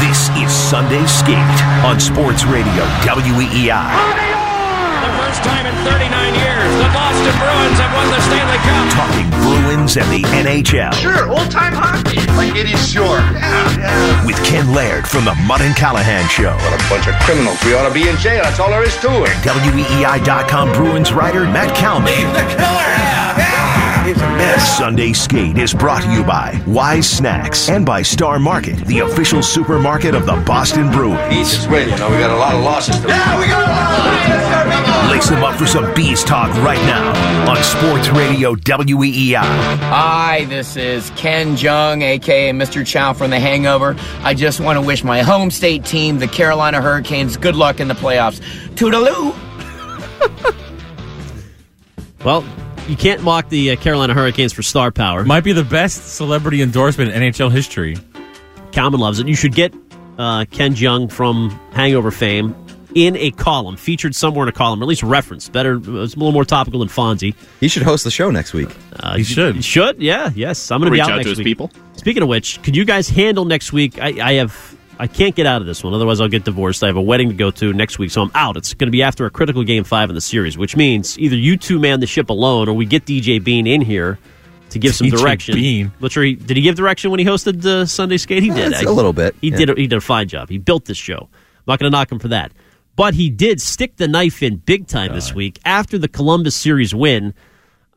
This is Sunday Skate on Sports Radio WEEI. The first time in 39 years, the Boston Bruins have won the Stanley Cup. Talking Bruins and the NHL. Sure, old-time hockey. Like it is sure. Yeah. With Ken Laird from the Martin Callahan Show. What a bunch of criminals. We ought to be in jail. That's all there is to it. WEEI.com Bruins writer Matt Kalman. He's the killer. Yeah. It's a mess. Sunday Skate is brought to you by Wise Snacks and by Star Market, the official supermarket of the Boston Bruins. Beast is ready. You know, we got a lot of losses. Yeah, we got a lot of losses. Lace them up for some Bees talk right now on Sports Radio WEEI. Hi, this is Ken Jeong, a.k.a. Mr. Chow from The Hangover. I just want to wish my home state team, the Carolina Hurricanes, good luck in the playoffs. Toodaloo! Well... you can't mock the Carolina Hurricanes for star power. Might be the best celebrity endorsement in NHL history. Kalman loves it. You should get Ken Jeong from Hangover fame in a column, featured somewhere in a column, or at least referenced. Better, it's a little more topical than Fonzie. He should host the show next week. He should. He should, yeah, yes. I'm going to be out next week. Reach out to his people. Speaking of which, could you guys handle next week? I can't get out of this one, otherwise I'll get divorced. I have a wedding to go to next week, so I'm out. It's going to be after a critical Game 5 in the series, which means either you two man the ship alone or we get DJ Bean in here to give some direction. Bean. Did he give direction when he hosted Sunday Skate? He did. A little bit. He did a fine job. He built this show. I'm not going to knock him for that. But he did stick the knife in big time this week after the Columbus series win.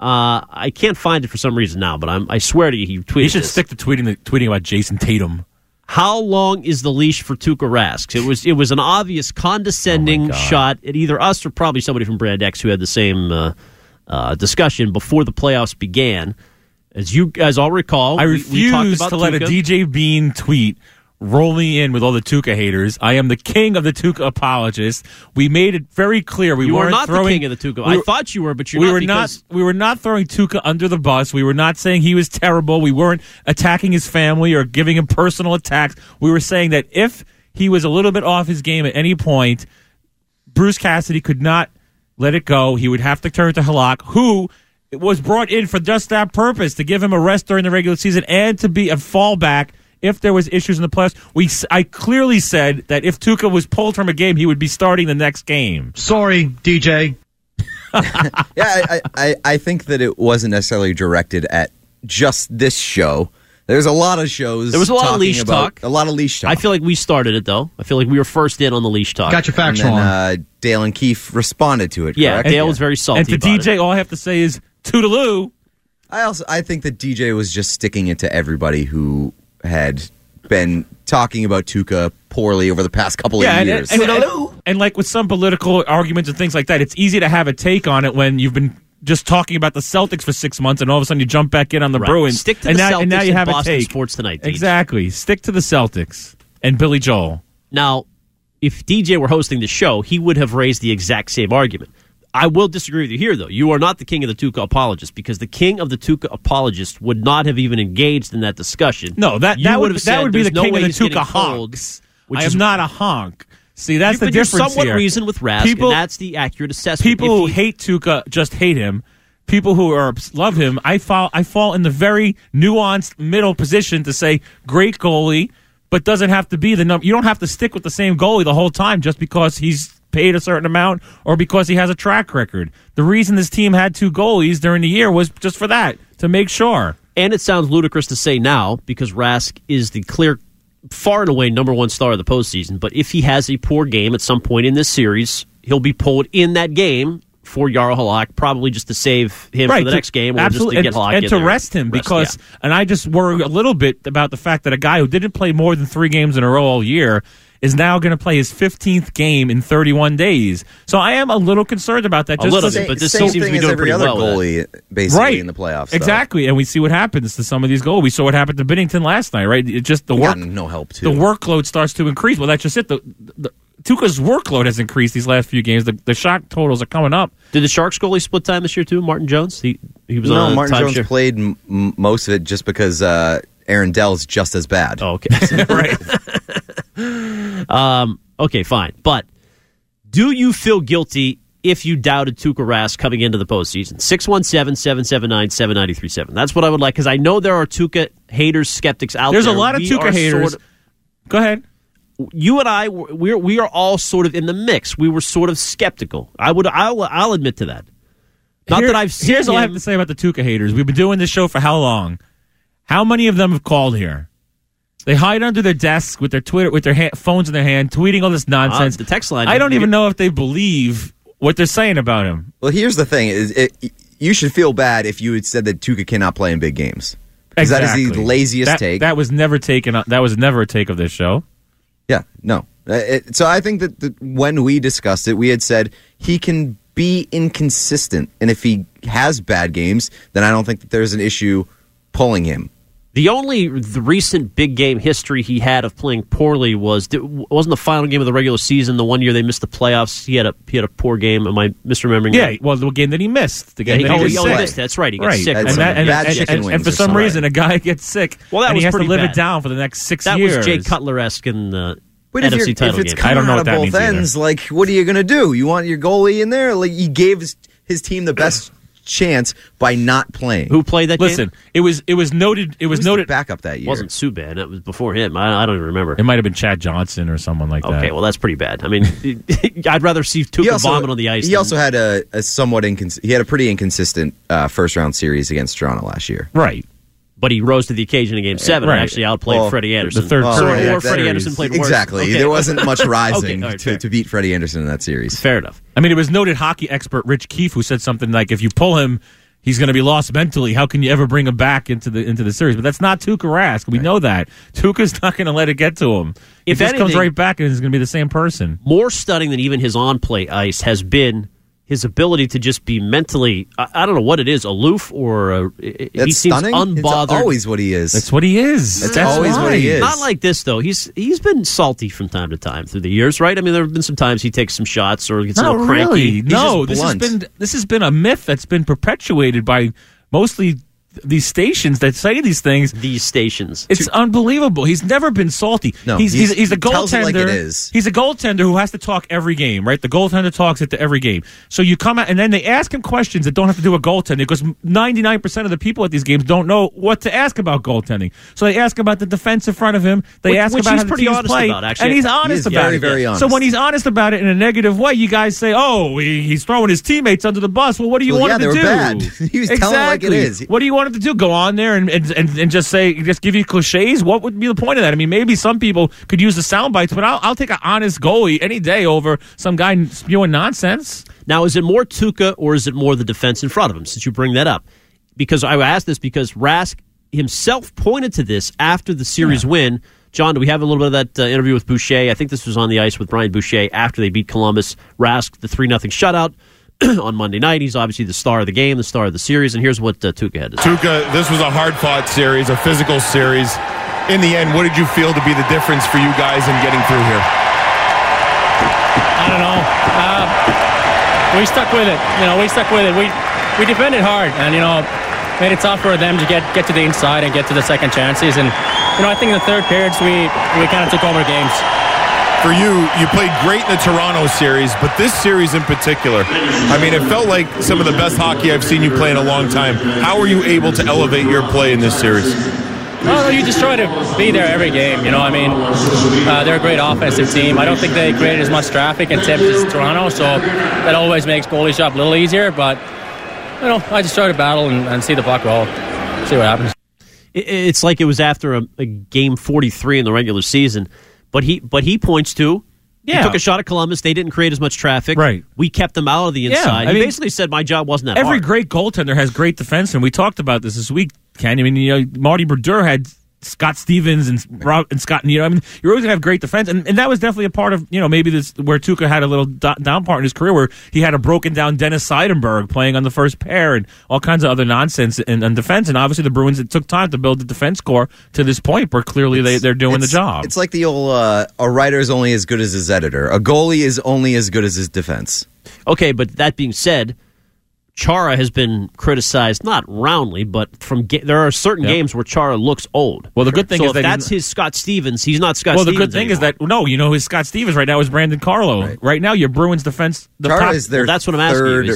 I can't find it for some reason now, but I swear to you, he tweeted this. You should stick to tweeting about Jason Tatum. How long is the leash for Tuukka Rask? It was an obvious condescending shot at either us or probably somebody from Brand X who had the same discussion before the playoffs began. As you guys all recall, we talked about Tuukka. I refuse to let a DJ Bean tweet roll me in with all the Tuukka haters. I am the king of the Tuukka apologists. We made it very clear we weren't not throwing, the king of the Tuukka. I thought you were, but we were not throwing Tuukka under the bus. We were not saying he was terrible. We weren't attacking his family or giving him personal attacks. We were saying that if he was a little bit off his game at any point, Bruce Cassidy could not let it go. He would have to turn to Halak, who was brought in for just that purpose, to give him a rest during the regular season and to be a fallback if there was issues in the playoffs. I clearly said that if Tuukka was pulled from a game, he would be starting the next game. Sorry, DJ. I think that it wasn't necessarily directed at just this show. There's a lot of shows. There was a lot of leash talk. A lot of leash talk. I feel like we started it, though. I feel like we were first in on the leash talk. Got your facts wrong. And Dale and Keefe responded to it, correct? Yeah, Dale was very salty about it. And to DJ, all I have to say is, toodaloo. I think that DJ was just sticking it to everybody who had been talking about Tuukka poorly over the past couple of years. And like with some political arguments and things like that, it's easy to have a take on it when you've been just talking about the Celtics for 6 months and all of a sudden you jump back in on the Bruins. Stick to the Celtics and now you have Boston a take. Sports Tonight, Deej. Exactly. Stick to the Celtics and Billy Joel. Now, if DJ were hosting the show, he would have raised the exact same argument. I will disagree with you here, though. You are not the king of the Tuukka apologist, because the king of the Tuukka apologist would not have even engaged in that discussion. No, that would be the king of the Tuukka honks. I am not a honk. See, that's the difference here. You somewhat reason with Rask, and that's the accurate assessment. People who hate Tuukka just hate him. People who love him, I fall in the very nuanced middle position to say, great goalie, but doesn't have to be the number. You don't have to stick with the same goalie the whole time just because he's paid a certain amount or because he has a track record. The reason this team had two goalies during the year was just for that, to make sure. And it sounds ludicrous to say now because Rask is the clear, far and away number one star of the postseason, but if he has a poor game at some point in this series, he'll be pulled in that game for Jaroslav Halak, probably just to save him for the next game, or just to get Halak in there. And to rest him, and I just worry a little bit about the fact that a guy who didn't play more than 3 games in a row all year is now going to play his 15th game in 31 days. So I am a little concerned about that. But this still seems to be doing pretty well. Goalie, basically, in the playoffs. Exactly, and we see what happens to some of these goals. We saw what happened to Binnington last night, right? It just the workload starts to increase. Well, that's just it. The Tuukka's workload has increased these last few games. The shock totals are coming up. Did the Sharks goalie split time this year too? Martin Jones. He was on. No, Martin Jones played most of it just because Aaron Dell's just as bad. Oh, okay, right. Okay, fine. But do you feel guilty if you doubted Tuukka Rask coming into the postseason? 617-779-7937. That's what I would like, because I know there are Tuukka haters, skeptics out there. There's a lot of Tuukka haters. Go ahead. You and I, we are all sort of in the mix. We were sort of skeptical. I'll admit to that. Not that I've seen. Here's all I have to say about the Tuukka haters. We've been doing this show for how long? How many of them have called here? They hide under their desks with their Twitter, with their phones in their hand, tweeting all this nonsense. The text line. I don't even know if they believe what they're saying about him. Well, here's the thing: you should feel bad if you had said that Tuukka cannot play in big games. Exactly. That is the laziest take. That was never taken. That was never a take of this show. Yeah, no. So I think that when we discussed it, we had said he can be inconsistent, and if he has bad games, then I don't think that there's an issue pulling him. The only recent big game history he had of playing poorly wasn't the final game of the regular season. The one year they missed the playoffs, he had a poor game. Am I misremembering? Yeah, well, the game that he missed, missed. That's right. He got sick. And for some reason, a guy gets sick. Well, that was pretty bad. He has to live it down for the next 6 years. That was Jay Cutler-esque in the NFC title game. I don't know what that means either. Like, what are you going to do? You want your goalie in there? Like, he gave his team the best chance by not playing. Who played that game? Listen, it was noted. It was noted. Backup that year. It wasn't Subban. It was before him. I don't even remember. It might have been Chad Johnson or someone like that. Okay, well, that's pretty bad. I mean, I'd rather see Tuukka vomit on the ice. He also had a somewhat pretty inconsistent first round series against Toronto last year. Right. But he rose to the occasion in Game 7 and actually outplayed Freddie Anderson. The third period. Freddie Anderson played worse. Exactly. Okay. There wasn't much rising to beat Freddie Anderson in that series. Fair enough. I mean, it was noted hockey expert Rich Keefe who said something like, if you pull him, he's going to be lost mentally. How can you ever bring him back into the series? But that's not Tuukka Rask. We know that. Tuukka's not going to let it get to him. If he just comes right back and he's going to be the same person. More stunning than even his on-play ice has been his ability to just be mentally, I don't know what it is, aloof or he seems stunning. Unbothered. It's always what he is. That's what he is. That's always what he is. Not like this, though. He's been salty from time to time through the years, right? I mean, there have been some times he takes some shots or gets a little cranky. Really. No, this has been a myth that's been perpetuated by mostly these stations that say these things. These stations. It's unbelievable. He's never been salty. No, he's a goaltender. Tells it like it is. He's a goaltender who has to talk every game, right? The goaltender talks it to every game. So you come out and then they ask him questions that don't have to do with goaltending because 99% of the people at these games don't know what to ask about goaltending. So they ask about the defense in front of him. They ask about how the teams play, and he's honest about it. Very, very honest. So when he's honest about it in a negative way, you guys say, "Oh, he's throwing his teammates under the bus." Well, what do you want him to do? Bad. He was telling like it is. What do you wanted to do, go on there and just say, just give you cliches? What would be the point of that? I mean, maybe some people could use the sound bites, but I'll take an honest goalie any day over some guy spewing nonsense. Now, is it more Tuukka or is it more the defense in front of him, since you bring that up? Because I asked this because Rask himself pointed to this after the series win. John, do we have a little bit of that interview with Boucher? I think this was on the ice with Brian Boucher after they beat Columbus. Rask, the 3-0 shutout. On Monday night, he's obviously the star of the game, the star of the series, and here's what Tuukka had to say. Tuukka, this was a hard-fought series, a physical series. In the end, what did you feel to be the difference for you guys in getting through here? I don't know. We stuck with it. We defended hard, and made it tough for them to get to the inside and get to the second chances. And I think in the third periods we kind of took over games. For you played great in the Toronto series, but this series in particular, I mean, it felt like some of the best hockey I've seen you play in a long time. How were you able to elevate your play in this series? Well, you just try to be there every game, they're a great offensive team. I don't think they created as much traffic and tips as Toronto, so that always makes goalie job a little easier, but, I just try to battle and see the puck roll, see what happens. It's like it was after a game 43 in the regular season. But he points to, he took a shot at Columbus. They didn't create as much traffic. Right. We kept them out of the inside. Yeah, he basically said, my job wasn't that hard. Every great goaltender has great defense, and we talked about this week, Ken. I mean, Marty Brodeur had Scott Stevens and Scott. You're always going to have great defense, and that was definitely a part of maybe this where Tuukka had a little down part in his career where he had a broken down Dennis Seidenberg playing on the first pair and all kinds of other nonsense in defense. And obviously the Bruins, it took time to build the defense core to this point where clearly they're doing the job. It's like the old a writer is only as good as his editor. A goalie is only as good as his defense. Okay, but that being said, Chara has been criticized, not roundly, but there are certain games where Chara looks old. Well, the good thing is that that's his Scott Stevens. He's not Scott Stevens. Well, the good thing is that his Scott Stevens right now is Brandon Carlo. Right now, your Bruins defense. Chara is their third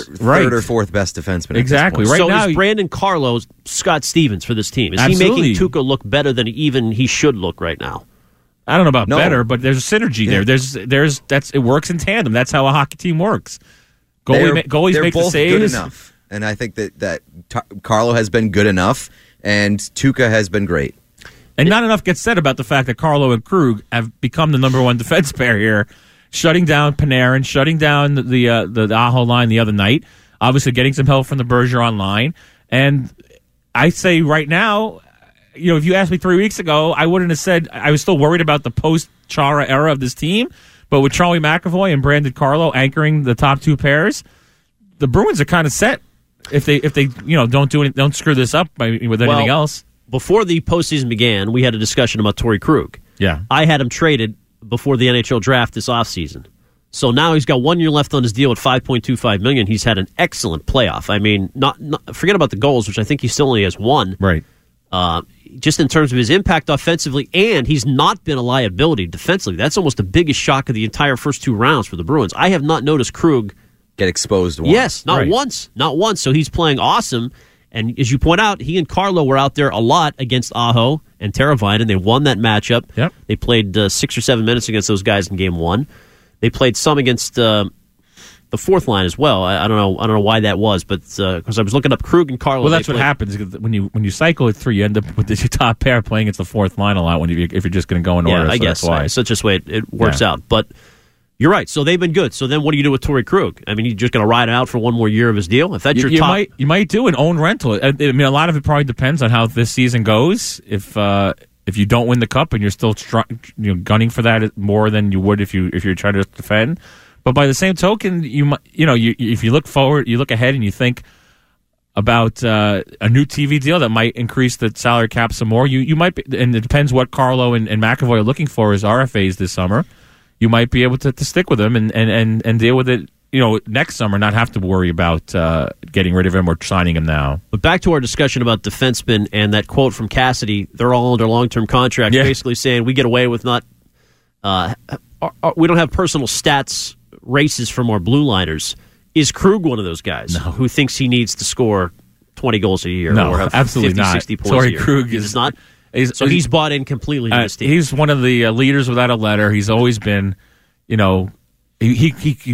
or fourth best defenseman. Exactly. Right now, is Brandon Carlo Scott Stevens for this team? Is he making Tuukka look better than even he should look right now? I don't know about better, but there's a synergy there. It works in tandem. That's how a hockey team works. Goalies make the saves. They're both good enough, and I think that Carlo has been good enough, and Tuukka has been great. And not enough gets said about the fact that Carlo and Krug have become the number one defense pair here, shutting down Panarin, shutting down the Aho line the other night, obviously getting some help from the Bergeron line. And I say right now, you know, if you asked me 3 weeks ago, I wouldn't have said I was still worried about the post-Chara era of this team. But with Charlie McAvoy and Brandon Carlo anchoring the top two pairs, the Bruins are kind of set if they don't screw this up with anything else. Before the postseason began, we had a discussion about Torrey Krug. Yeah. I had him traded before the NHL draft this offseason. So now he's got 1 year left on his deal at $5.25 million. He's had an excellent playoff. I mean, not forget about the goals, which I think he still only has one. Right. Just in terms of his impact offensively, and he's not been a liability defensively. That's almost the biggest shock of the entire first two rounds for the Bruins. I have not noticed Krug get exposed once. Yes, not once. So he's playing awesome. And as you point out, he and Carlo were out there a lot against Aho and Teravainen, and they won that matchup. Yep. They played 6 or 7 minutes against those guys in game one. They played some against the fourth line as well. I don't know why that was, but because I was looking up Krug and Carlo. Well, that's what happens when you cycle it through. You end up with your top pair playing against the fourth line a lot if you're just going to go in order. I guess that's why. So it's just the way it works out. But you're right. So they've been good. So then what do you do with Torrey Krug? I mean, you're just going to ride him out for 1 more year of his deal? If that's your top... You might do an own rental. I mean, a lot of it probably depends on how this season goes. If you don't win the cup and you're still gunning for that more than you would if you're trying to defend. But by the same token, if you look forward, you look ahead and you think about a new TV deal that might increase the salary cap some more, you might be, and it depends what Carlo and McAvoy are looking for as RFAs this summer. You might be able to stick with him and deal with it, next summer, not have to worry about getting rid of him or signing him now. But back to our discussion about defensemen and that quote from Cassidy, they're all under long-term contract, basically saying we get away with not... we don't have personal stats races from our blue liners. Is Krug one of those guys who thinks he needs to score 20 goals a year or have absolutely 50, not. 60 points a year? Krug is not... He's bought in completely to this team. He's one of the leaders without a letter. He's always been, he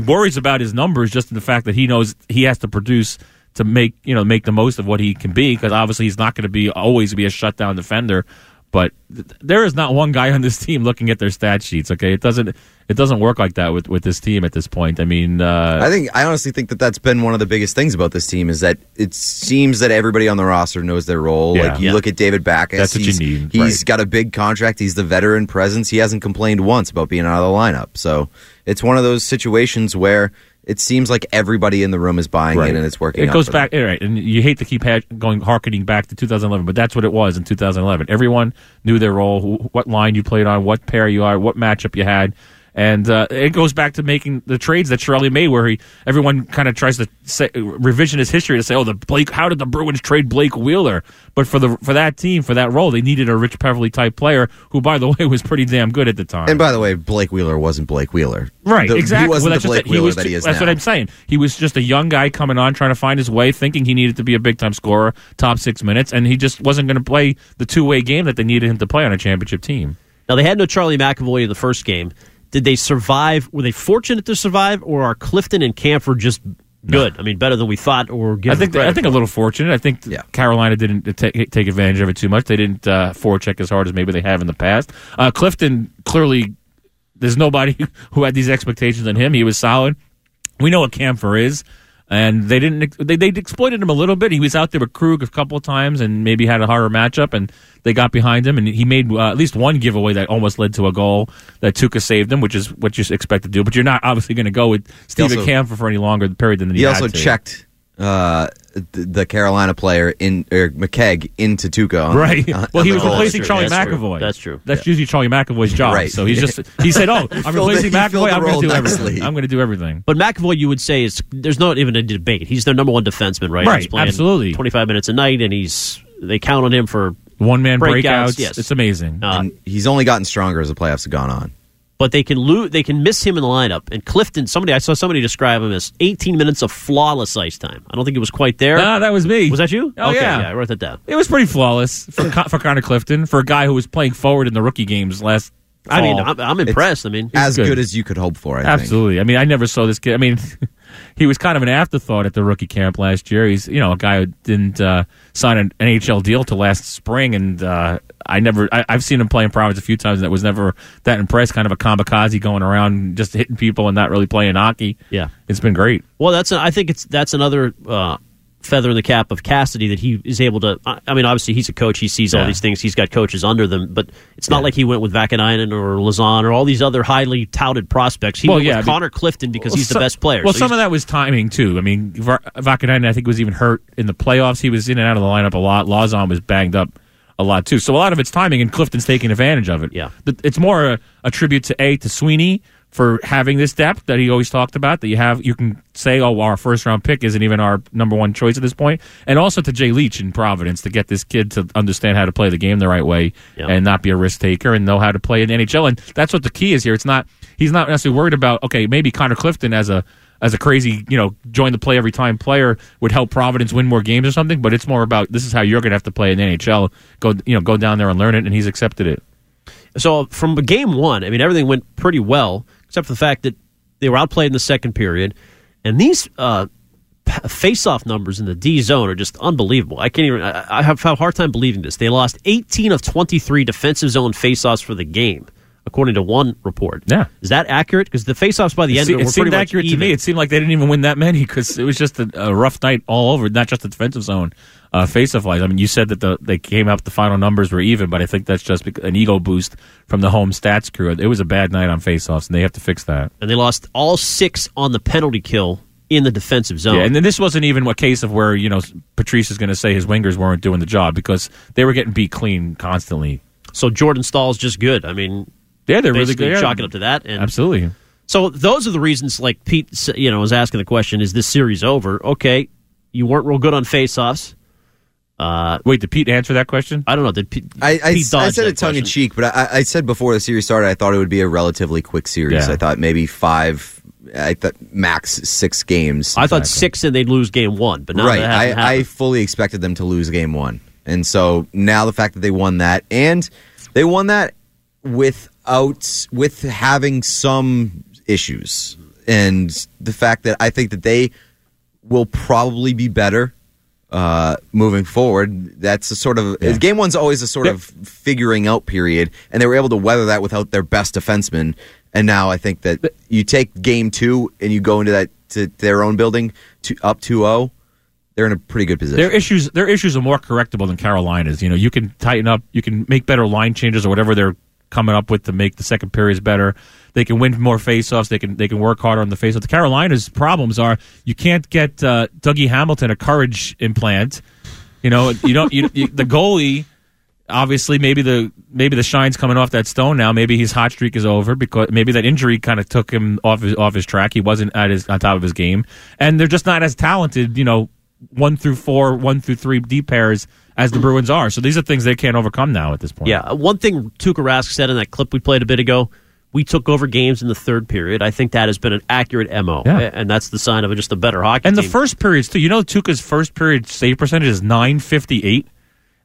worries about his numbers just in the fact that he knows he has to produce to make the most of what he can be, because obviously he's not going to always be a shutdown defender. But there is not one guy on this team looking at their stat sheets. Okay, it doesn't work like that with this team at this point. I mean, I honestly think that's been one of the biggest things about this team is that it seems that everybody on the roster knows their role. Yeah. Like you look at David Backus, that's what you need. He's got a big contract. He's the veteran presence. He hasn't complained once about being out of the lineup. So it's one of those situations where it seems like everybody in the room is buying in, and it's working. It goes back, right? And you hate to keep harkening back to 2011, but that's what it was in 2011. Everyone knew their role, what line you played on, what pair you are, what matchup you had, and it goes back to making the trades that Shirley made, where everyone kind of tries to say, revisionist history to say, how did the Bruins trade Blake Wheeler? But for that team, for that role, they needed a Rich Peverly type player, who by the way was pretty damn good at the time. And by the way, Blake Wheeler wasn't Blake Wheeler. Right, exactly. He wasn't the Blake Wheeler that he is now. That's what I'm saying. He was just a young guy coming on, trying to find his way, thinking he needed to be a big-time scorer, top 6 minutes, and he just wasn't going to play the two-way game that they needed him to play on a championship team. Now, they had no Charlie McAvoy in the first game. Did they survive? Were they fortunate to survive, or are Clifton and Camphor just good? No. I mean, better than we thought, or give I think a little fortunate. I think Carolina didn't take advantage of it too much. They didn't forecheck as hard as maybe they have in the past. Clifton, clearly, there's nobody who had these expectations on him. He was solid. We know what Camphor is, and they didn't. They exploited him a little bit. He was out there with Krug a couple of times, and maybe had a harder matchup, and they got behind him, and he made at least one giveaway that almost led to a goal that Tuukka saved him, which is what you expect to do. But you're not obviously going to go with Steven Camphor for any longer period than he had to. He also checked the Carolina player McKegg into Tuukka. Right. He was replacing Charlie McAvoy. That's true. That's usually Charlie McAvoy's job. Right. So he said, I'm replacing McAvoy. I'm going to do everything. But McAvoy, you would say, there's not even a debate. He's their number one defenseman, right? Right. He's playing absolutely 25 minutes a night, and they count on him for one-man breakouts. Yes. It's amazing. And he's only gotten stronger as the playoffs have gone on. But they can miss him in the lineup. And Clifton, I saw somebody describe him as 18 minutes of flawless ice time. I don't think it was quite there. No, that was me. Was that you? Oh, okay, yeah. I wrote that down. It was pretty flawless for Connor Clifton, for a guy who was playing forward in the rookie games last I mean, I'm impressed. I mean, as good as you could hope for, I think. Absolutely. I mean, I never saw this kid. I mean, he was kind of an afterthought at the rookie camp last year. He's, you know, a guy who didn't sign an NHL deal till last spring, and I've seen him play in Providence a few times, and I was never that impressed. Kind of a kamikaze going around, just hitting people and not really playing hockey. Yeah, it's been great. Well, I think that's another feather in the cap of Cassidy, that he is able to. I mean, obviously he's a coach; he sees all these things. He's got coaches under them, but it's not like he went with Vaakanainen or Lauzon or all these other highly touted prospects. He went with Connor Clifton because he's the best player. Well, so some of that was timing too. I mean, Vaakanainen, I think, was even hurt in the playoffs. He was in and out of the lineup a lot. Lauzon was banged up a lot too. So a lot of it's timing, and Clifton's taking advantage of it. Yeah, it's more a tribute to Sweeney for having this depth that he always talked about, that you can say, oh, well, our first-round pick isn't even our number one choice at this point. And also to Jay Leach in Providence, to get this kid to understand how to play the game the right way and not be a risk-taker and know how to play in the NHL. And that's what the key is here. It's not He's not necessarily worried about, okay, maybe Connor Clifton as a crazy, you know, join-the-play-every-time player would help Providence win more games or something, but it's more about this is how you're going to have to play in the NHL. Go down there and learn it, and he's accepted it. So from game one, I mean, everything went pretty well, except for the fact that they were outplayed in the second period. And these face-off numbers in the D zone are just unbelievable. I have a hard time believing this. They lost 18 of 23 defensive zone face-offs for the game, according to one report. Yeah. Is that accurate? Because the face-offs by the end of it were pretty much even. It seemed accurate to me. It seemed like they didn't even win that many, because it was just a rough night all over, not just the defensive zone face-off wise. I mean, you said that they came up, the final numbers were even, but I think that's just an ego boost from the home stats crew. It was a bad night on face-offs, and they have to fix that. And they lost all six on the penalty kill in the defensive zone. Yeah, and then this wasn't even a case of where, you know, Patrice is going to say his wingers weren't doing the job, because they were getting beat clean constantly. So Jordan Stahl's just good. I mean, yeah, they're really good. Chalk it up to that. And absolutely. So those are the reasons, like Pete, you know, was asking the question, is this series over? Okay, you weren't real good on face-offs. Wait, did Pete answer that question? I don't know. I said it tongue-in-cheek, but I said before the series started I thought it would be a relatively quick series. Yeah. I thought maybe max 6 games. I thought 6 and they'd lose game one. But right, I fully expected them to lose game one. And so now the fact that they won that, and they won that with having some issues, and the fact that I think that they will probably be better moving forward. That's a sort of game one's always a sort of figuring out period, and they were able to weather that without their best defenseman. And now I think that you take game two and you go into that to their own building up 2-0. They're in a pretty good position. Their issues are more correctable than Carolina's. You know, you can tighten up, you can make better line changes or whatever they're coming up with to make the second periods better. They can win more faceoffs. They can work harder on the faceoff. The Carolinas' problems are you can't get Dougie Hamilton a courage implant. You know, you don't. The goalie, obviously, maybe the shine's coming off that stone now. Maybe his hot streak is over, because maybe that injury kind of took him off his track. He wasn't on top of his game, and they're just not as talented. You know, 1 through 4, 1 through 3 deep pairs as the Bruins are. So these are things they can't overcome now at this point. Yeah, one thing Tuukka Rask said in that clip we played a bit ago, we took over games in the third period. I think that has been an accurate MO, and that's the sign of just a better hockey team. And the first periods, too. You know, Tuukka's first period save percentage is .958,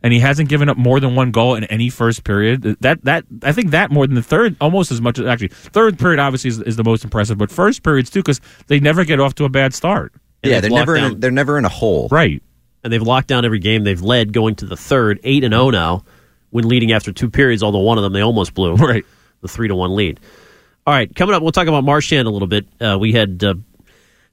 and he hasn't given up more than one goal in any first period. That I think that more than the third, almost as much as actually. Third period, obviously, is the most impressive, but first periods, too, because they never get off to a bad start. Yeah, they're never in a hole. Right. And they've locked down every game they've led going to the third, 8-0 now, when leading after 2 periods, although one of them they almost blew. Right. The 3-1 lead. All right, coming up, we'll talk about Marchand a little bit. We had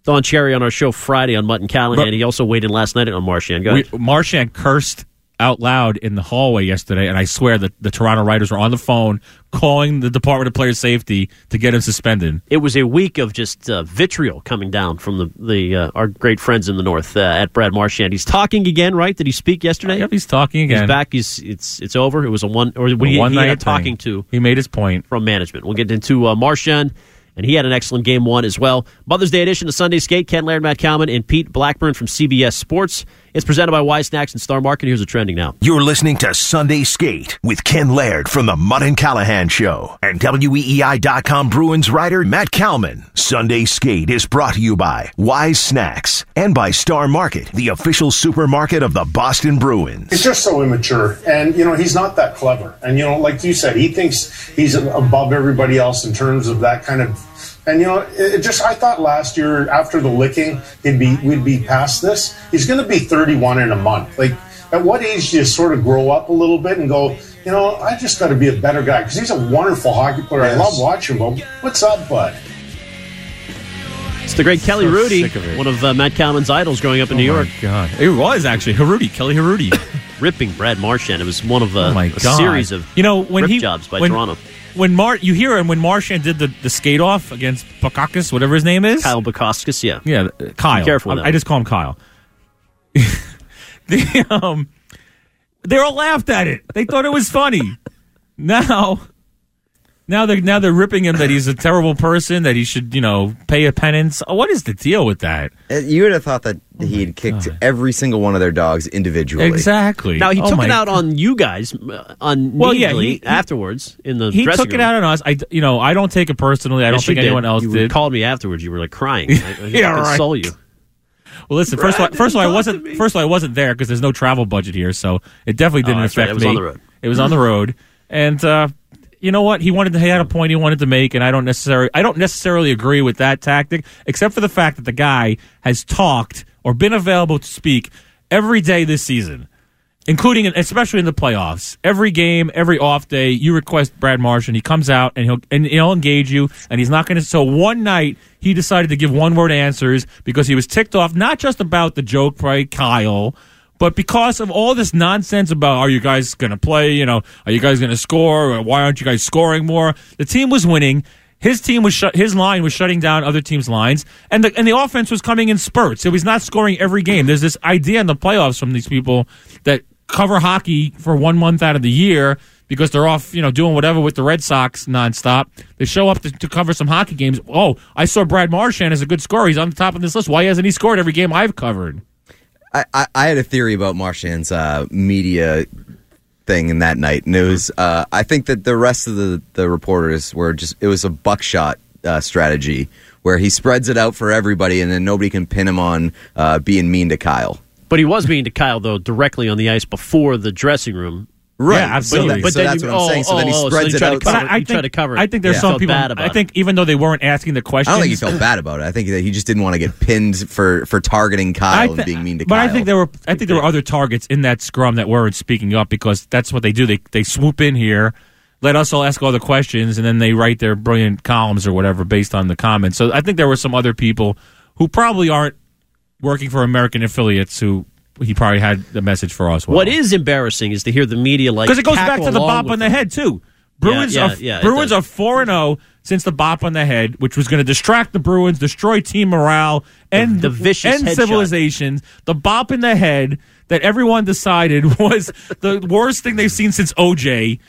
Don Cherry on our show Friday on Mutt and Callahan, and he also weighed in last night on Marchand. Go ahead. Marchand cursed out loud in the hallway yesterday, and I swear that the Toronto Writers were on the phone calling the Department of Player Safety to get him suspended. It was a week of just vitriol coming down from our great friends in the North at Brad Marchand. He's talking again, right? Did he speak yesterday? Yep, he's talking again. He's back. It's over. It was a one-night talking. He made his point from management. We'll get into Marchand, and he had an excellent game one as well. Mother's Day edition of Sunday Skate. Ken Laird, Matt Kalman, and Pete Blackburn from CBS Sports. It's presented by Y Snacks and Star Market. Here's the trending now. You're listening to Sunday Skate with Ken Laird from the Mutt and Callahan Show and WEEI.com Bruins writer Matt Kalman. Sunday Skate is brought to you by Y Snacks and by Star Market, the official supermarket of the Boston Bruins. It's just so immature, and he's not that clever. And like you said, he thinks he's above everybody else in terms of that kind of. And I thought last year after the licking, we'd be past this. He's going to be 31 in a month. Like, at what age do you sort of grow up a little bit and go, I just got to be a better guy? Because he's a wonderful hockey player. Yes. I love watching him. But what's up, bud? It's the great Kelly Rudy, one of Matt Kalman's idols growing up in New York. Oh, God. It was actually Kelly Rudy. Ripping Brad Marchand. It was one of a series of jobs by Toronto. You hear him when Marchand did the skate-off against Bacockus, whatever his name is. Kyle Bacockus, yeah. Yeah, Kyle. Be careful now. I just call him Kyle. They all laughed at it. They thought it was funny. Now they're ripping him that he's a terrible person, that he should, pay a penance. What is the deal with that? You would have thought that he had kicked every single one of their dogs individually. Exactly. Now, he took it out on you guys afterwards in the dressing room. He took it out on us. I don't take it personally. I don't think anyone else did. You called me afterwards. You were, crying. I console you. Well, listen, first of all, I wasn't there because there's no travel budget here, so it definitely didn't affect me. It was on the road. It was on the road. And... you know what? He had a point he wanted to make, and I don't necessarily agree with that tactic, except for the fact that the guy has talked or been available to speak every day this season, including especially in the playoffs. Every game, every off day, you request Brad Marchand, he comes out and he'll engage you, and he's not going to. So one night he decided to give one-word answers because he was ticked off, not just about the joke by Kyle. But because of all this nonsense about are you guys going to play, are you guys going to score, or why aren't you guys scoring more, the team was winning, his line was shutting down other teams' lines, and the offense was coming in spurts. It was not scoring every game. There's this idea in the playoffs from these people that cover hockey for 1 month out of the year because they're off doing whatever with the Red Sox nonstop. They show up to cover some hockey games. Oh, I saw Brad Marchand as a good scorer. He's on the top of this list. Why hasn't he scored every game I've covered? I had a theory about Marchand's media thing in that night, and it was I think that the rest of the reporters were just, it was a buckshot strategy where he spreads it out for everybody, and then nobody can pin him on being mean to Kyle. But he was mean to Kyle, though, directly on the ice before the dressing room. Right, yeah, absolutely. But that's what I'm saying. So then he spreads it out. He tried to cover it. I think there's some people. I think even though they weren't asking the question, I don't think he felt bad about it. I think that he just didn't want to get pinned for targeting Kyle and being mean to Kyle. But I think there were other targets in that scrum that weren't speaking up because that's what they do. They swoop in here, let us all ask all the questions, and then they write their brilliant columns or whatever based on the comments. So I think there were some other people who probably aren't working for American affiliates who. He probably had the message for us. Well. What is embarrassing is to hear the media because it goes back to the bop on the head too. Bruins are 4-0 since the bop on the head, which was going to distract the Bruins, destroy team morale, and the vicious end civilizations. The bop in the head that everyone decided was the worst thing they've seen since OJ.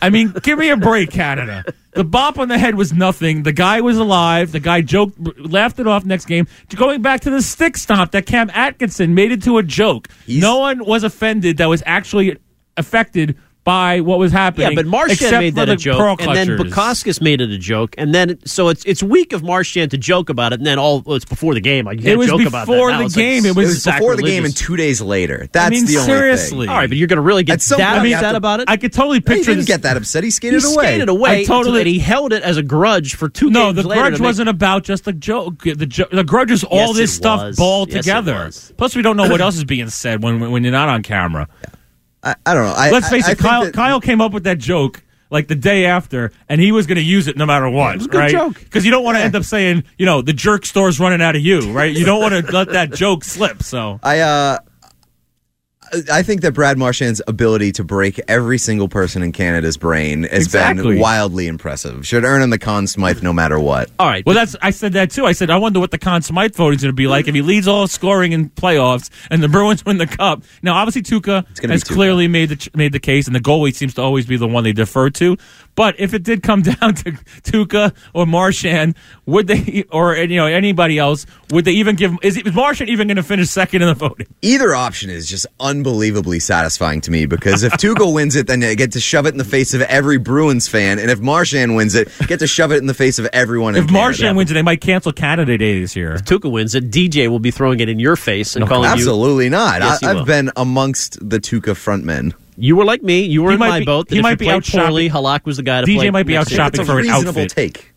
I mean, give me a break, Canada. The bop on the head was nothing. The guy was alive. The guy joked, laughed it off next game. Going back to the stick stomp that Cam Atkinson made into a joke. No one was offended that was actually affected by what was happening. Yeah, but Marchand made that a joke, and then Bacockus made it a joke, and then so it's weak of Marchand to joke about it, and then it's before the game. I can't joke about that. It was before the game, and 2 days later. That's the only thing. All right, but you're going to really get upset about it? I could totally picture. He didn't get that upset. He skated away. He held it as a grudge for two. No, the grudge wasn't about just the joke. The grudge is all this stuff balled together. Plus, we don't know what else is being said when you're not on camera. I don't know. Let's face it, Kyle came up with that joke like the day after, and he was going to use it no matter what, right? It was a good joke. Because you don't want to end up saying, the jerk store's running out of you, right? You don't want to let that joke slip, so. I think that Brad Marchand's ability to break every single person in Canada's brain has been wildly impressive. Should earn him the Conn Smythe no matter what. All right. Well, I said that too. I said, I wonder what the Conn Smythe voting's going to be like if he leads all scoring in playoffs and the Bruins win the cup. Now, obviously, Tuukka has clearly made the case, and the goalie seems to always be the one they defer to. But if it did come down to Tuukka or Marchand, would they, or anybody else, would they even give? Is Marchand even going to finish second in the voting? Either option is just unbelievably satisfying to me, because if Tuukka wins it, then they get to shove it in the face of every Bruins fan, and if Marchand wins it, get to shove it in the face of everyone. If Marchand wins it, they might cancel Canada Day this year. If Tuukka wins it, DJ will be throwing it in your face and calling absolutely you. Absolutely not. Yes, I've been amongst the Tuukka frontmen. You were like me. You were in my boat. He might be out shopping. Halak was the guy to play. DJ might be out shopping for an outfit. Take.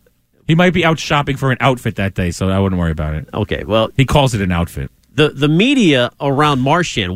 He might be out shopping for an outfit that day, so I wouldn't worry about it. Okay, well, he calls it an outfit. The media around Marchand,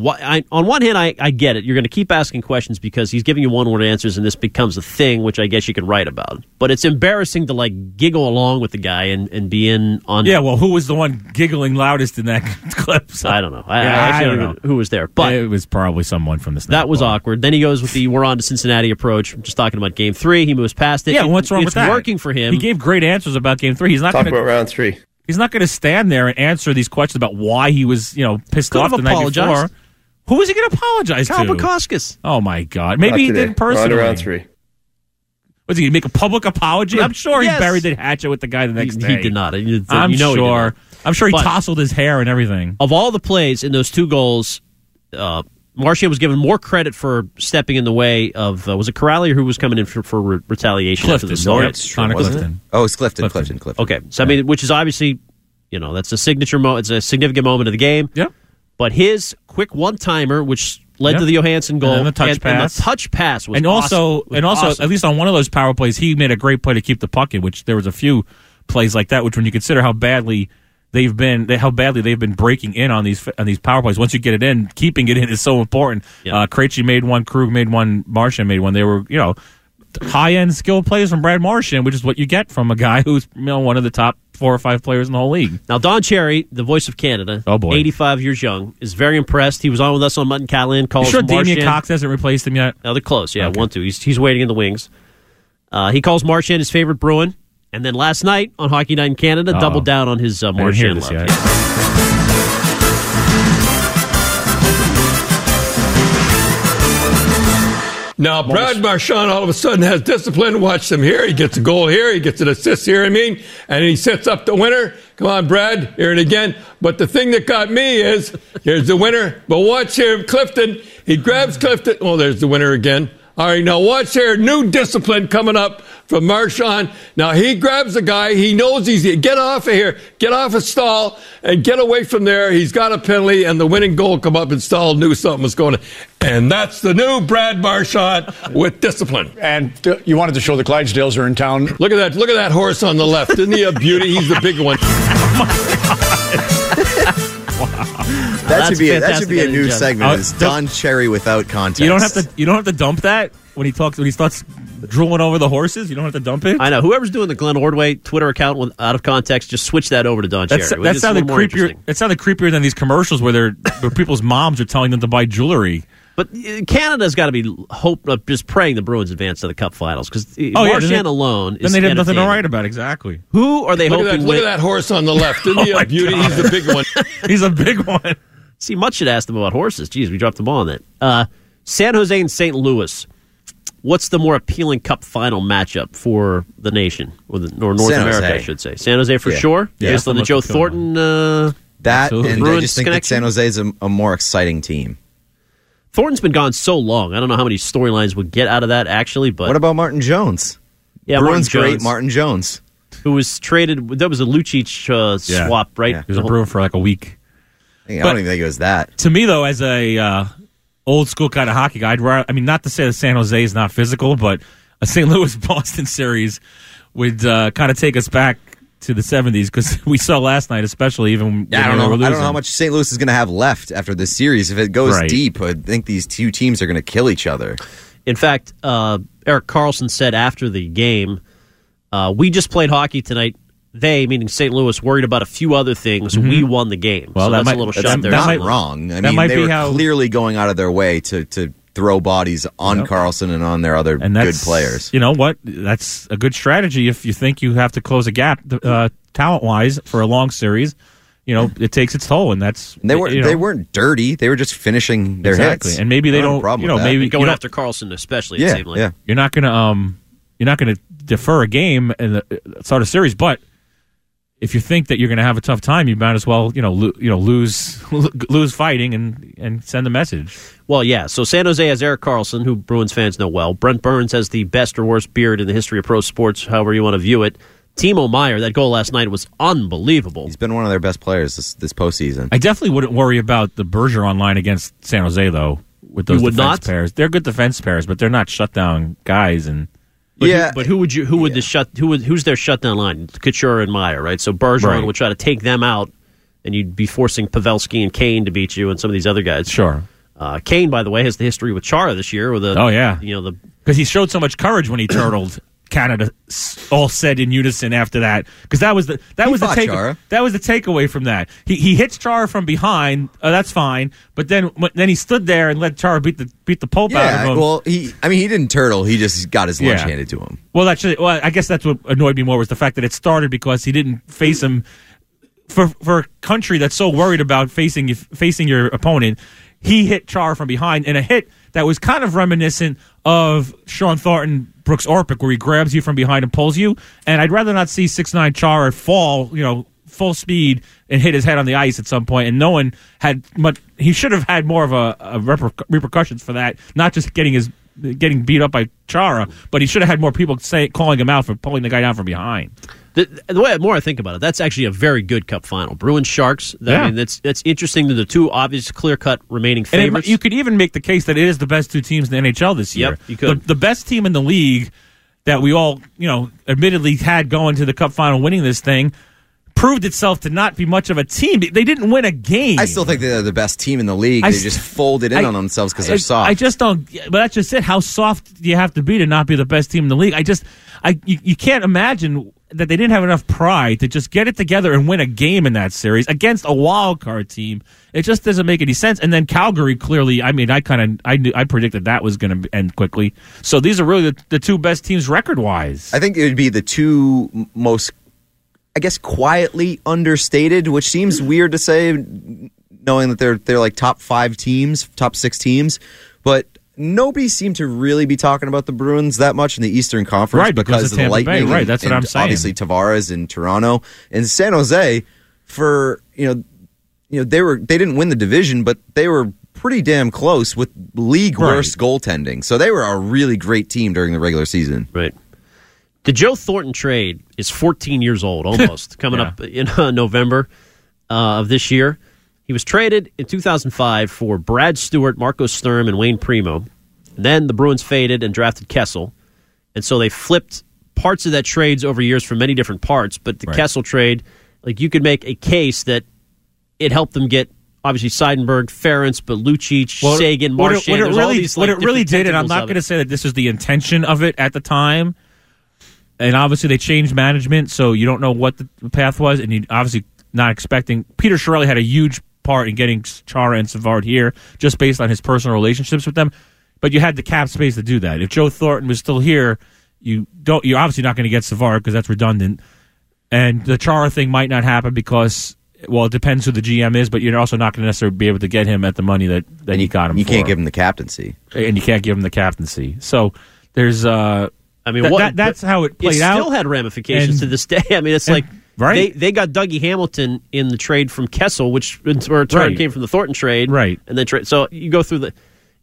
on one hand, I get it. You're going to keep asking questions because he's giving you one-word answers, and this becomes a thing, which I guess you could write about. But it's embarrassing to, giggle along with the guy and be in on... Yeah, well, who was the one giggling loudest in that clip? So. I don't know. I don't know who was there. But it was probably someone from the... That was awkward. Then he goes with the we're on to Cincinnati approach. I'm just talking about Game 3. He moves past it. Yeah, what's wrong with that? It's working for him. He gave great answers about Game 3. He's not going to... Talk about Round 3. He's not going to stand there and answer these questions about why he was, pissed off the night before. Who is he going to apologize to? Kyle Bacockus. Oh my God! Maybe he didn't personally. Round 3. Was he going to make a public apology? I'm sure he buried the hatchet with the guy the next day. He did not. I'm sure. I'm sure he tousled his hair and everything. Of all the plays in those two goals, Marchand was given more credit for stepping in the way of, was it Corrali or who was coming in for retaliation? Clifton. After the Clifton. Oh, it's Clifton. Okay. So, yeah. I mean, which is obviously, that's a signature moment. It's a significant moment of the game. Yeah. But his quick one-timer, which led to the Johansson goal. And the touch pass. And the touch pass was awesome. At least on one of those power plays, he made a great play to keep the puck in, which there was a few plays like that, which when you consider how badly... They've been breaking in on these power plays. Once you get it in, keeping it in is so important. Yep. Krejci made one, Krug made one, Marchand made one. They were high end skilled plays from Brad Marchand, which is what you get from a guy who's one of the top 4 or 5 players in the whole league. Now Don Cherry, the voice of Canada, 85 years young, is very impressed. He was on with us on Martin Jones. Calls you sure Marchand. Damian Cox hasn't replaced him yet? No, they're close. Yeah, okay. 1-2. He's waiting in the wings. He calls Marchand his favorite Bruin. And then last night on Hockey Night in Canada, doubled down on his Marchand love. Yeah. Now, Brad Marchand all of a sudden has discipline. Watch him here. He gets a goal here. He gets an assist here, and he sets up the winner. Come on, Brad. Here it again. But the thing that got me is, here's the winner. But watch here, Clifton. He grabs Clifton. Oh, there's the winner again. All right, now watch here. New discipline coming up from Marchand. Now he grabs the guy. He knows he's get off of here. Get off of Staal and get away from there. He's got a penalty, and the winning goal come up, and Staal knew something was going on. And that's the new Brad Marchand with discipline. And you wanted to show the Clydesdales are in town. Look at that. Look at that horse on the left. Isn't he a beauty? He's the big one. Wow. That should be a new segment. Is Don Cherry without context? You don't have to dump that when he talks. When he starts drooling over the horses, you don't have to dump it. I know. Whoever's doing the Glenn Ordway Twitter account out of context, just switch that over to Don Cherry. That sounded creepier. It sounded creepier than these commercials where people's moms are telling them to buy jewelry. But Canada's got to be just praying the Bruins advance to the Cup Finals because Marchand alone is... Then they have nothing to write about, exactly. Who are they hoping with? Look at that horse on the left. Isn't he a beauty? God. He's the big one. He's a big one. See, Mutt should ask them about horses. Jeez, we dropped the ball on that. San Jose and St. Louis. What's the more appealing Cup Final matchup for the nation, or North America, I should say? San Jose for sure, based on the Joe Thornton. That, and Bruins I just think that San Jose is a more exciting team. Thornton's been gone so long. I don't know how many storylines would get out of that, actually. But what about Martin Jones? Yeah, Martin Jones. Who was traded. That was a Lucic swap, right? Yeah. He was a Bruin for like a week. I don't even think it was that. To me, though, as a old-school kind of hockey guy, not to say that San Jose is not physical, but a St. Louis-Boston series would kind of take us back to the 70s, because we saw last night, especially even... I don't know how much St. Louis is going to have left after this series. If it goes deep, I think these two teams are going to kill each other. In fact, Eric Carlson said after the game, we just played hockey tonight. They, meaning St. Louis, worried about a few other things. Mm-hmm. We won the game. Well, so that's a little shot there. That's not wrong. They were clearly going out of their way to throw bodies on Carlson and on their other good players. You know what? That's a good strategy if you think you have to close a gap talent-wise for a long series. It takes its toll, and that's... And they weren't dirty. They were just finishing their hits. And maybe they don't... Maybe going after Carlson especially, it seemed like. Yeah. You're not going to... You're not going to defer a game and start a series, but if you think that you're going to have a tough time, you might as well, lose fighting and send a message. Well, yeah. So San Jose has Erik Karlsson, who Bruins fans know well. Brent Burns has the best or worst beard in the history of pro sports, however you want to view it. Timo Meier, that goal last night was unbelievable. He's been one of their best players this postseason. I definitely wouldn't worry about the Bergeron line against San Jose, though, with those pairs. They're good defense pairs, but they're not shutdown guys. And Who's their shutdown line? Couture and Meyer, right? So Bergeron would try to take them out, and you'd be forcing Pavelski and Kane to beat you, and some of these other guys. Sure. Kane, by the way, has the history with Chara this year. Because he showed so much courage when he turtled. Canada all said in unison after that, because that was the takeaway from that. He hits Chara from behind. That's fine, but then he stood there and let Chara beat the pulp out of him. Well, he didn't turtle. He just got his lunch handed to him. Well, I guess that's what annoyed me more was the fact that it started because he didn't face him for a country that's so worried about facing your opponent. He hit Chara from behind in a hit that was kind of reminiscent of Sean Thornton, Brooks Orpik, where he grabs you from behind and pulls you. And I'd rather not see 6'9" Chara fall, full speed and hit his head on the ice at some point. And no one had much. He should have had more of a repercussions for that, not just getting beat up by Chara, but he should have had more people calling him out for pulling the guy down from behind. The way more I think about it, that's actually a very good Cup final. Bruins Sharks. I mean, that's interesting. That the two obvious clear-cut remaining favorites. You could even make the case that it is the best two teams in the NHL this year. Yep, you could. The best team in the league that we all, admittedly had going to the Cup final, winning this thing, proved itself to not be much of a team. They didn't win a game. I still think they're the best team in the league. They just folded in on themselves because they're soft. I just don't. But that's just it. How soft do you have to be to not be the best team in the league? You can't imagine that they didn't have enough pride to just get it together and win a game in that series against a wild card team. It just doesn't make any sense. And then Calgary, clearly, I predicted that was going to end quickly. So these are really the two best teams record wise. I think it would be the two most, I guess, quietly understated, which seems weird to say, knowing that they're like top 5 teams, top 6 teams, but nobody seemed to really be talking about the Bruins that much in the Eastern Conference because of the Lightning. Right, that's what I'm saying. Obviously, Tavares in Toronto and San Jose. For they didn't win the division, but they were pretty damn close with league worst goaltending. So they were a really great team during the regular season. Right. The Joe Thornton trade is 14 years old almost, coming up in November of this year. He was traded in 2005 for Brad Stewart, Marco Sturm, and Wayne Primo. And then the Bruins faded and drafted Kessel. And so they flipped parts of that trades over years for many different parts. But the Kessel trade, you could make a case that it helped them get, obviously, Seidenberg, Ferentz, but Lucic, Sagan, Marchand. What it really did, and I'm not going to say that this is the intention of it at the time, and obviously they changed management, so you don't know what the path was, and you obviously not expecting. Peter Chiarelli had a huge part in getting Chara and Savard here just based on his personal relationships with them, but you had the cap space to do that. If Joe Thornton was still here, you're obviously not going to get Savard because that's redundant, and the Chara thing might not happen because, well, it depends who the GM is, but you're also not going to necessarily be able to get him at the money that you got him for. You can't give him the captaincy. So there's that's how it played out. It still had ramifications to this day. I mean, it's They got Dougie Hamilton in the trade from Kessel, which in turn came from the Thornton trade. Right. And then so you go through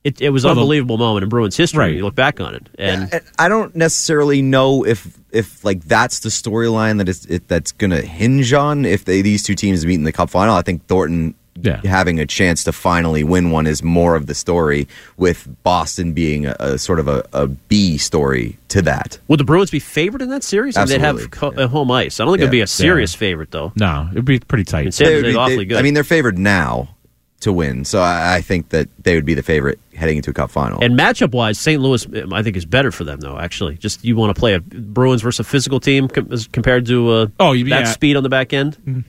it was an unbelievable moment in Bruins history when you look back on it. And I don't necessarily know if that's the storyline that's going to hinge on if these two teams meet in the Cup final. I think Thornton having a chance to finally win one is more of the story, with Boston being a sort of a B story to that. Would the Bruins be favored in that series? Absolutely. I mean, they'd have home ice. I don't think it'd be a serious favorite, though. No, it'd be pretty tight. I mean, they're favored now to win, so I think that they would be the favorite heading into a Cup final. And matchup-wise, St. Louis, I think, is better for them, though, actually. Just you want to play a Bruins versus a physical team compared to that speed on the back end? Mm-hmm.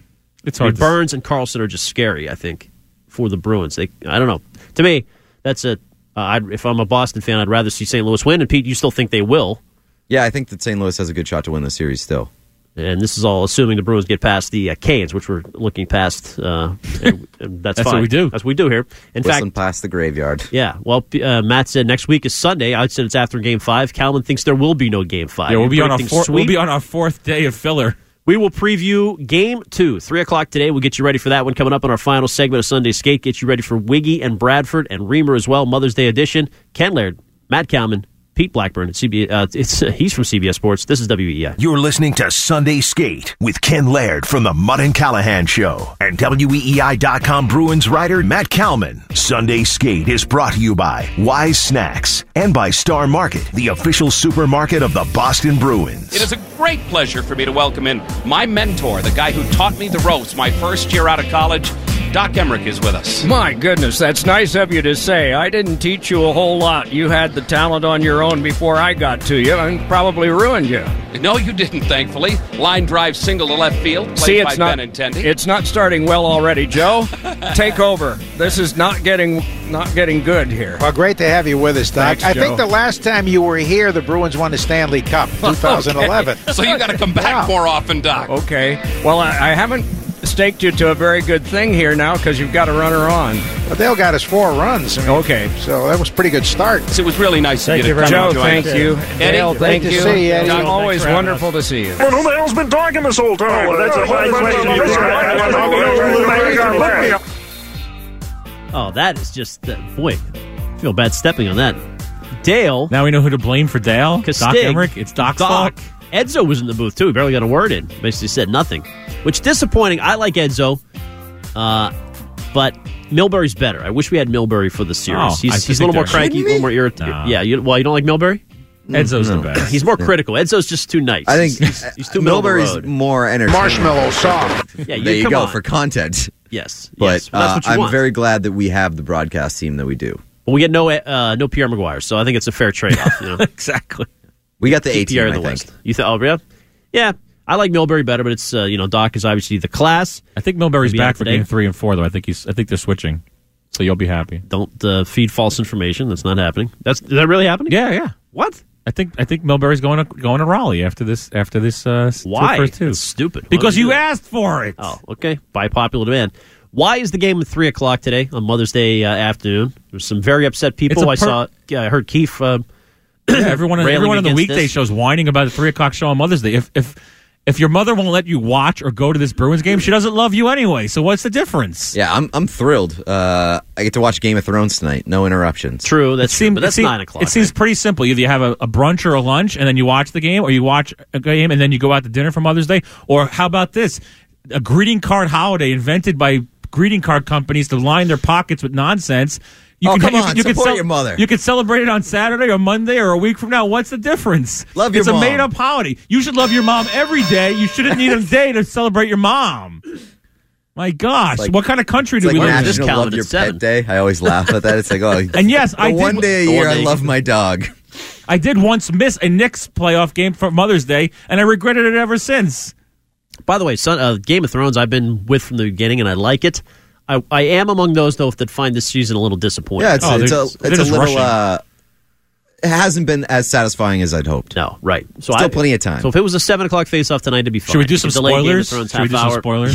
It's hard. Burns and Carlson are just scary, I think, for the Bruins. I don't know. To me, that's if I'm a Boston fan, I'd rather see St. Louis win. And Pete, you still think they will? Yeah, I think that St. Louis has a good shot to win the series still. And this is all assuming the Bruins get past the Canes, which we're looking past. And that's fine. What we do. That's what we do here. In fact, listen past the graveyard. Yeah. Well, Matt said next week is Sunday. I said it's after Game 5. Kalman thinks there will be no Game 5. Yeah, we'll be on our fourth day of filler. We will preview Game 2, 3 o'clock today. We'll get you ready for that one coming up in our final segment of Sunday Skate. Get you ready for Wiggy and Bradford and Reamer as well, Mother's Day edition. Ken Laird, Matt Kalman, Pete Blackburn. He's from CBS Sports. This is WEI. You're listening to Sunday Skate with Ken Laird from the Mudd and Callahan Show and WEEI.com Bruins writer Matt Kalman. Sunday Skate is brought to you by Wise Snacks and by Star Market, the official supermarket of the Boston Bruins. It is a great pleasure for me to welcome in my mentor, the guy who taught me the ropes my first year out of college. Doc Emmerich is with us. My goodness, that's nice of you to say. I didn't teach you a whole lot. You had the talent on your own before I got to you and probably ruined you. No, you didn't, thankfully. Line drive single to left field, played by Benintendi. It's not starting well already, Joe. Take over. This is not getting good here. Well, great to have you with us, Doc. Thanks, I think the last time you were here, the Bruins won the Stanley Cup, 2011. Okay. So you got to come back more often, Doc. Okay. Well, I haven't staked you to a very good thing here now because you've got a runner on. Well, Dale got us 4 runs. Okay. So that was a pretty good start. So it was really nice of you to come and join us. Joe, thank you. Dale, thank you. Good to see you, Eddie. Always wonderful to see you. Well, who the hell's been talking this whole time? Oh, that's a high question. Oh, that is just... Boy, I feel bad stepping on that. Dale. Now we know who to blame for Dale. Doc Emmerich. It's Doc's fault. Edzo was in the booth, too. He barely got a word in. Basically said nothing. Which, disappointing. I like Edzo, but Milbury's better. I wish we had Milbury for the series. Oh, he's a little more cranky, a little more irritated. No. Yeah, you don't like Milbury? Edzo's the best. He's more critical. Edzo's just too nice. I think he's too Milbury's more energy. Marshmallow soft. Yeah, there you go, for content. Yes. But that's what you want. Very glad that we have the broadcast team that we do. Well, we get no Pierre Maguire, so I think it's a fair trade-off. You know? Exactly. We got the ATM, Pierre in the West. You thought, oh, yeah? Yeah. I like Milbury better, but it's Doc is obviously the class. I think Milbury's back for game 3 and 4, though. I think they're switching, so you'll be happy. Don't feed false information. That's not happening. Is that really happening? Yeah. What? I think Milbury's going to Raleigh after this. Why? First two. That's stupid. Because you asked for it. Oh, okay. By popular demand. Why is the game at 3 o'clock today on Mother's Day afternoon? There's some very upset people. I heard Keefe. Yeah, everyone on the weekday shows whining about the 3 o'clock show on Mother's Day. If your mother won't let you watch or go to this Bruins game, she doesn't love you anyway. So what's the difference? Yeah, I'm thrilled. I get to watch Game of Thrones tonight. No interruptions. True, that's 9 o'clock. It seems pretty simple. Either you have a brunch or a lunch, and then you watch the game, or you watch a game, and then you go out to dinner for Mother's Day. Or how about this? A greeting card holiday invented by greeting card companies to line their pockets with nonsense. You can support your mother. You can celebrate it on Saturday or Monday or a week from now. What's the difference? Love your mom. It's a made-up holiday. You should love your mom every day. You shouldn't need a day to celebrate your mom. My gosh. What kind of country do we live in? National Love Your Pet Day. I always laugh at that. It's like, oh. And yes, I did. One day a year, I love my dog. I did once miss a Knicks playoff game for Mother's Day, and I regretted it ever since. By the way, Game of Thrones I've been with from the beginning, and I like it. I am among those, though, that find this season a little disappointing. Yeah, it's a little... it hasn't been as satisfying as I'd hoped. No, right. So still plenty of time. So if it was a 7 o'clock face-off tonight, it'd be fine. Should we do some spoilers?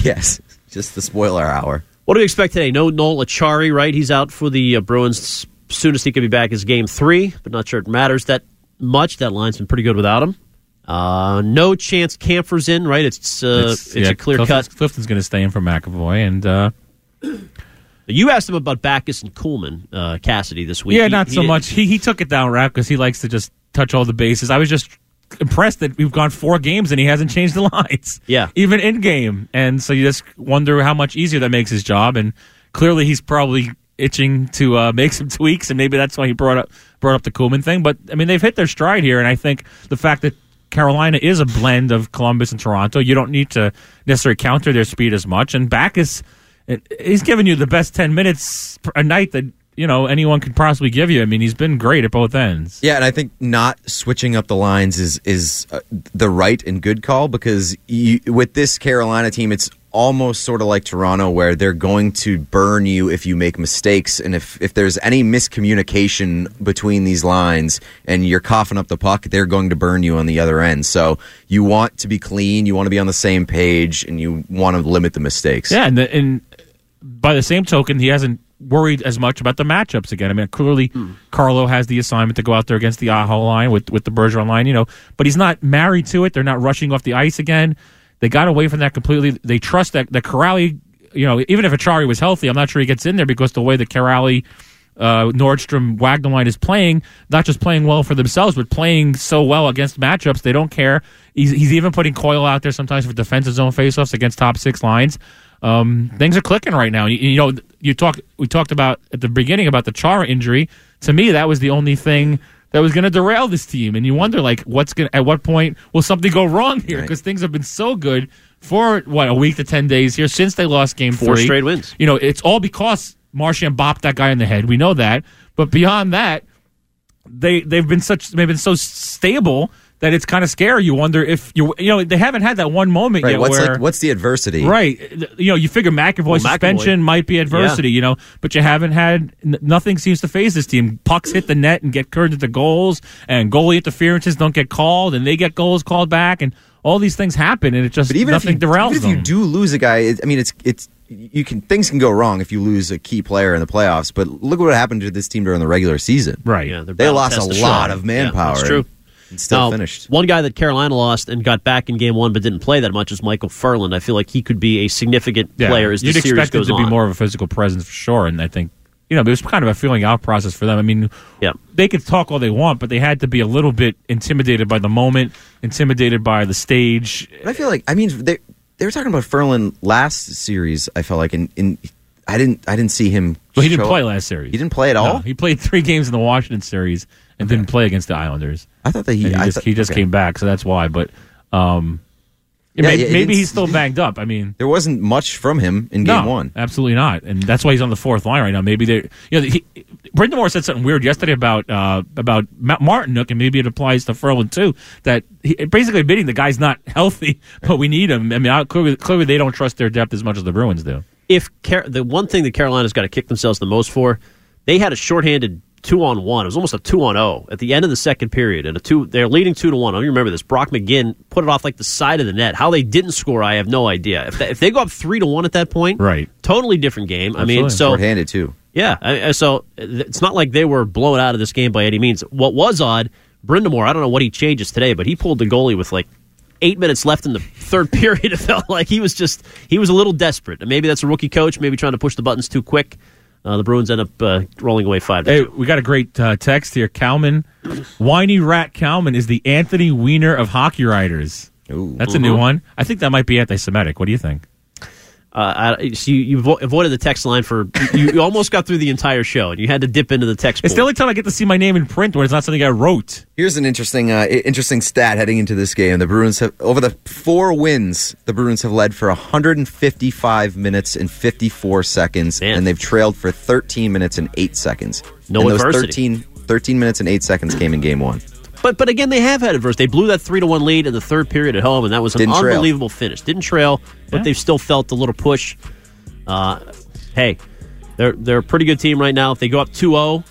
Yes, just the spoiler hour. What do we expect today? No Noel Achari, right? He's out for the Bruins. As soon as he could be back is Game 3, but not sure it matters that much. That line's been pretty good without him. No chance Kampfer's in, right? It's a clear cut. Clifton's going to stay in for McAvoy, and... You asked him about Backus and Kuhlman, Cassidy, this week. Yeah, not so much. He took it down, Rap, because he likes to just touch all the bases. I was just impressed that we've gone 4 games and he hasn't changed the lines. Yeah. Even in-game. And so you just wonder how much easier that makes his job. And clearly he's probably itching to make some tweaks, and maybe that's why he brought up the Kuhlman thing. But, I mean, they've hit their stride here, and I think the fact that Carolina is a blend of Columbus and Toronto, you don't need to necessarily counter their speed as much. And Backus... He's given you the best 10 minutes a night that anyone could possibly give you. I mean, he's been great at both ends. Yeah, and I think not switching up the lines is the right and good call because with this Carolina team, it's almost sort of like Toronto, where they're going to burn you if you make mistakes. And if there's any miscommunication between these lines and you're coughing up the puck, they're going to burn you on the other end. So you want to be clean, you want to be on the same page, and you want to limit the mistakes. Yeah, and by the same token, he hasn't worried as much about the matchups again. I mean, clearly Carlo has the assignment to go out there against the Aho line with the Bergeron line, you know, but he's not married to it. They're not rushing off the ice again. They got away from that completely. They trust that Corrali, you know, even if Achari was healthy, I'm not sure he gets in there because the way that Corrali, Nordstrom, Wagner line is playing, not just playing well for themselves, but playing so well against matchups, they don't care. He's even putting Coyle out there sometimes for defensive zone faceoffs against top six lines. Things are clicking right now. We talked about at the beginning about the Chara injury. To me, that was the only thing that was going to derail this team. And you wonder, like, at what point will something go wrong here? Because things have been so good for, a week to 10 days here since they lost game 4-3. 4 straight wins. You know, it's all because Marchand bopped that guy in the head. We know that. But beyond that, they've been so stable that it's kind of scary. You wonder if they haven't had that one moment yet. What's the adversity? Right. You know, you figure McAvoy's suspension might be adversity. Yeah. You know, but you haven't had nothing seems to phase this team. Pucks hit the net and get turned into goals, and goalie interferences don't get called, and they get goals called back, and all these things happen, and it just nothing derails them. Even if you do lose a guy, things can go wrong if you lose a key player in the playoffs. But look what happened to this team during the regular season. Right. Yeah, they lost a lot of manpower. Yeah, that's true. Still finished. One guy that Carolina lost and got back in game 1 but didn't play that much is Michael Furland. I feel like he could be a significant player as the series goes on. You'd expect him to be more of a physical presence for sure, and I think it was kind of a feeling out process for them. I mean, they could talk all they want, but they had to be a little bit intimidated by the moment, intimidated by the stage. But I feel like, they were talking about Furland last series, I felt like, and I didn't see him. Well, he didn't play last series. He didn't play at all? No, he played 3 games in the Washington series and didn't play against the Islanders. I thought that he just came back, so that's why. But maybe he's still banged up. I mean, there wasn't much from him in game 1. Absolutely not, and that's why he's on the fourth line right now. Maybe Brendan Moore said something weird yesterday about Martinook, and maybe it applies to Furland too. That basically admitting the guy's not healthy, but we need him. I mean, clearly they don't trust their depth as much as the Bruins do. If the one thing that Carolina's got to kick themselves the most for, they had a shorthanded 2-on-1. It was almost a 2-on-0 at the end of the second period, and they're leading 2-1. I don't remember this. Brock McGinn put it off like the side of the net. How they didn't score, I have no idea. If they go up 3-1 at that point, right? Totally different game. Absolutely. I mean, so shorthanded too. Yeah, so it's not like they were blown out of this game by any means. What was odd, Brindamore, I don't know what he changes today, but he pulled the goalie with like 8 minutes left in the third period. It felt like he was a little desperate. And maybe that's a rookie coach, maybe trying to push the buttons too quick. The Bruins end up rolling away 5-2. Hey, we got a great text here. Kalman, whiny rat Kalman is the Anthony Weiner of hockey writers. Ooh. That's a new one. I think that might be anti-Semitic. What do you think? You avoided the text line for... You almost got through the entire show, and you had to dip into the text. It's the only time I get to see my name in print when it's not something I wrote. Here's an interesting stat heading into this game. The Bruins have... Over the 4 wins, the Bruins have led for 155 minutes and 54 seconds, and they've trailed for 13 minutes and 8 seconds. Those 13 minutes and 8 seconds came in game 1. But again, they have had adversity. They blew that 3-1 lead in the third period at home, and that was an unbelievable finish. Didn't trail, but they've still felt a little push. Hey, they're a pretty good team right now. If they go up 2-0,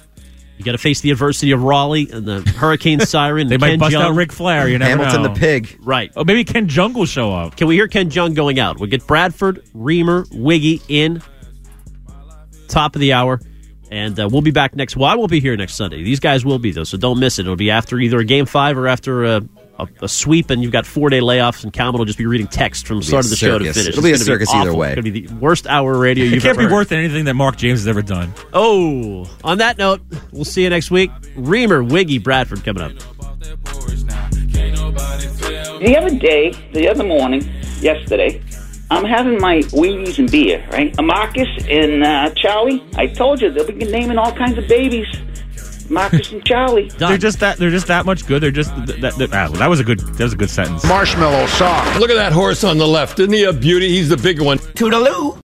you got to face the adversity of Raleigh and the hurricane siren. They might bust out Ric Flair. You never know. Hamilton the pig. Right. Oh, maybe Ken Jeong will show up. Can we hear Ken Jeong going out? We'll get Bradford, Reamer, Wiggy in. Top of the hour. And we'll be back next. Well, I won't be here next Sunday. These guys will be, though, so don't miss it. It'll be after either a Game 5 or after a sweep, and you've got 4-day layoffs, and Kalman will just be reading text from the start of the show to finish. It'll be a circus either way. It's going to be the worst hour radio you've ever heard. It can't be worth anything that Mark James has ever done. Oh, on that note, we'll see you next week. Reamer, Wiggy, Bradford coming up. Yesterday, I'm having my Wheaties and beer, right? Marcus and Charlie, I told you, they'll be naming all kinds of babies. Marcus and Charlie. They're just that much good. They're just... That was a good sentence. Marshmallow soft. Look at that horse on the left. Isn't he a beauty? He's the big one. Toodaloo.